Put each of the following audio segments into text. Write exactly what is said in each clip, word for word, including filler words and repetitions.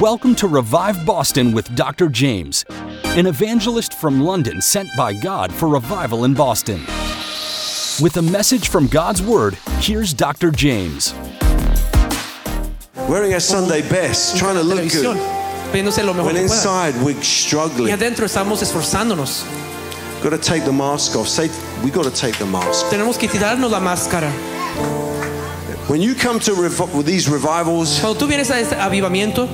Welcome to Revive Boston with Doctor Jaymz, an evangelist from London sent by God for revival in Boston. With a message from God's Word, here's Doctor Jaymz. Wearing our Sunday best, trying to look good, when inside we're struggling. Y adentro estamos esforzándonos. Got to take the mask off. Say, we got to take the mask. Tenemos que quitarnos la máscara. When you come to rev- these revivals, cuando tú vienes a este avivamiento,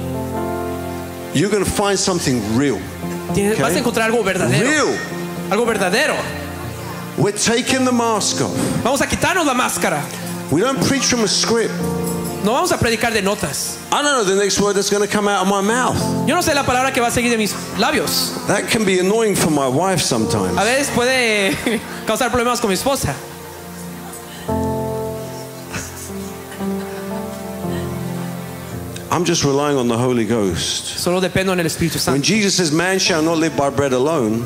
you're going to find something real. Okay? Vas a encontrar algo verdadero. Real. Algo verdadero. We're taking the mask off. Vamos a quitarnos la máscara. We don't preach from a script. No vamos a predicar de notas. I don't know the next word that's going to come out of my mouth. Yo no sé la palabra que va a seguir de mis labios. That can be annoying for my wife sometimes. A veces puede causar problemas con mi esposa. I'm just relying on the Holy Ghost. Solo dependo en el Espíritu Santo. When Jesus says, "Man shall not live by bread alone,"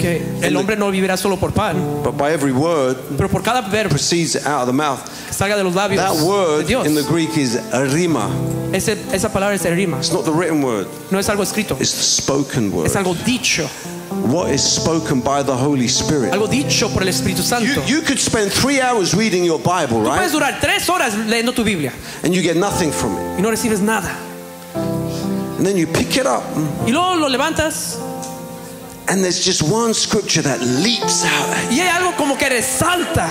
que el hombre no vivirá solo por pan, but by every word, pero por cada verbo, proceeds out of the mouth. Salga de los labios. That word de Dios. In the Greek is erima. Ese, esa palabra es erima. It's not the written word. No es algo escrito. It's the spoken word. Es algo dicho. What is spoken by the Holy Spirit. Algo dicho por el Espíritu Santo. You, you could spend three hours reading your Bible, right? Tú puedes durar tres horas leyendo tu Biblia. And you get nothing from it. Y no recibes nada. And then you pick it up. Y luego lo levantas. And there's just one scripture that leaps out. Y hay algo como que resalta.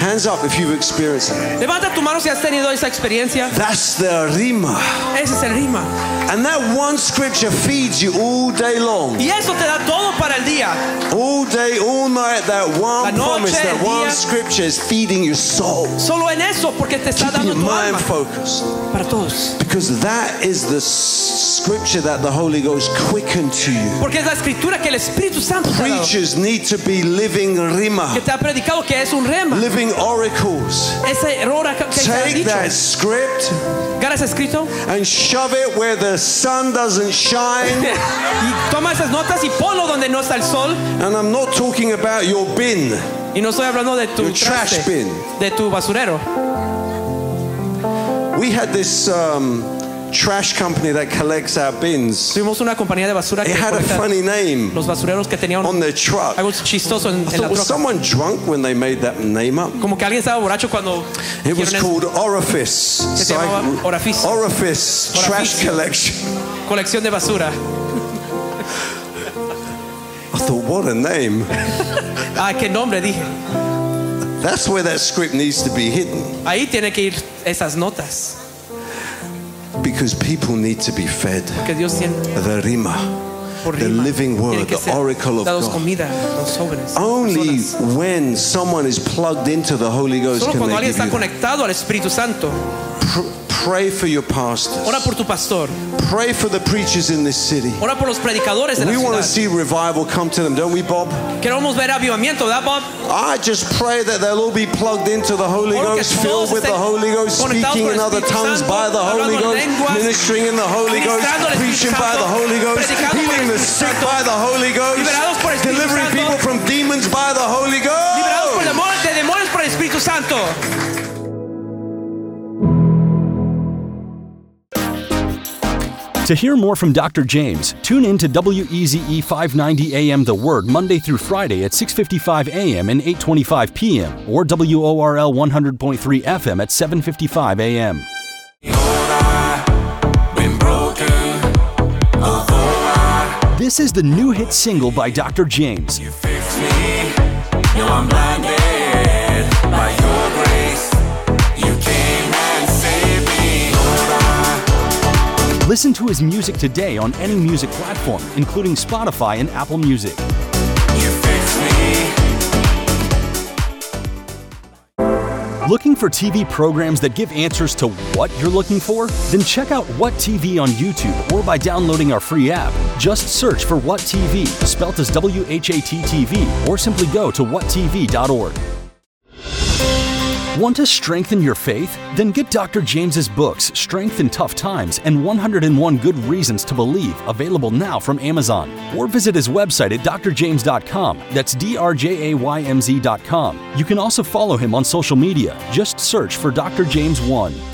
Hands up if you've experienced it. Levanta tu mano si has tenido esa experiencia. That's the rhema. Ese es el rhema. And that one scripture feeds you all day long. Y eso te da todo para el día. All day, all night, that one noche, promise, that one día, scripture is feeding your soul. Solo en eso porque te está dando tu alma. Focused. Para todos. Because that is the scripture that the Holy Ghost quickened to you. Porque es la escritura que el preachers need to be living rhema, living oracles. Take that script and shove it where the sun doesn't shine. And I'm not talking about your bin, your trash bin. We had this um, trash company that collects our bins. Tuvimos una compañía de basura que had a funny name. Los basureros que tenían on their truck. Algo chistoso en, en la was troca. Someone drunk when they made that name up? Como que alguien estaba borracho cuando it was called Orifice. So Orifice. Orifice trash collection. Colección de basura. I thought, what a name. Ah, qué nombre dije. That's where that script needs to be hidden. Ahí tiene que ir esas notas. Because people need to be fed. The rhema, the living word, the oracle of God. Only when someone is plugged into the Holy Ghost can they give you that. Pray for your pastors. Ora por tu pastor. Pray for the preachers in this city. Ora por los predicadores de la ciudad. We want to see revival come to them, don't we, Bob? Queremos ver avivamiento, ¿verdad, Bob? I just pray that they'll all be plugged into the Holy Ghost, filled with the Holy Ghost, speaking in other tongues by the Holy Ghost, ministering in the Holy Ghost, preaching by the Holy Ghost, healing the sick by the Holy Ghost, delivering people from demons by the Holy Ghost. Liberados por demonios, de demonios por el Espíritu Santo. To hear more from Doctor Jaymz, tune in to W E Z E five ninety A M The Word Monday through Friday at six fifty-five A M and eight twenty-five P M or W O R L one hundred point three F M at seven fifty-five A M. This is the new hit single by Doctor Jaymz. You fix me, now I'm blinded by your grace. Listen to his music today on any music platform, including Spotify and Apple Music. You fix me. Looking for T V programs that give answers to what you're looking for? Then check out What T V on YouTube or by downloading our free app. Just search for What T V, spelt as W H A T T V, or simply go to what t v dot org. Want to strengthen your faith? Then get Doctor Jaymz's books, Strength in Tough Times and one hundred one Good Reasons to Believe, available now from Amazon. Or visit his website at d r jaymz dot com. That's D R J A Y M Z dot com. You can also follow him on social media. Just search for Doctor Jaymz one.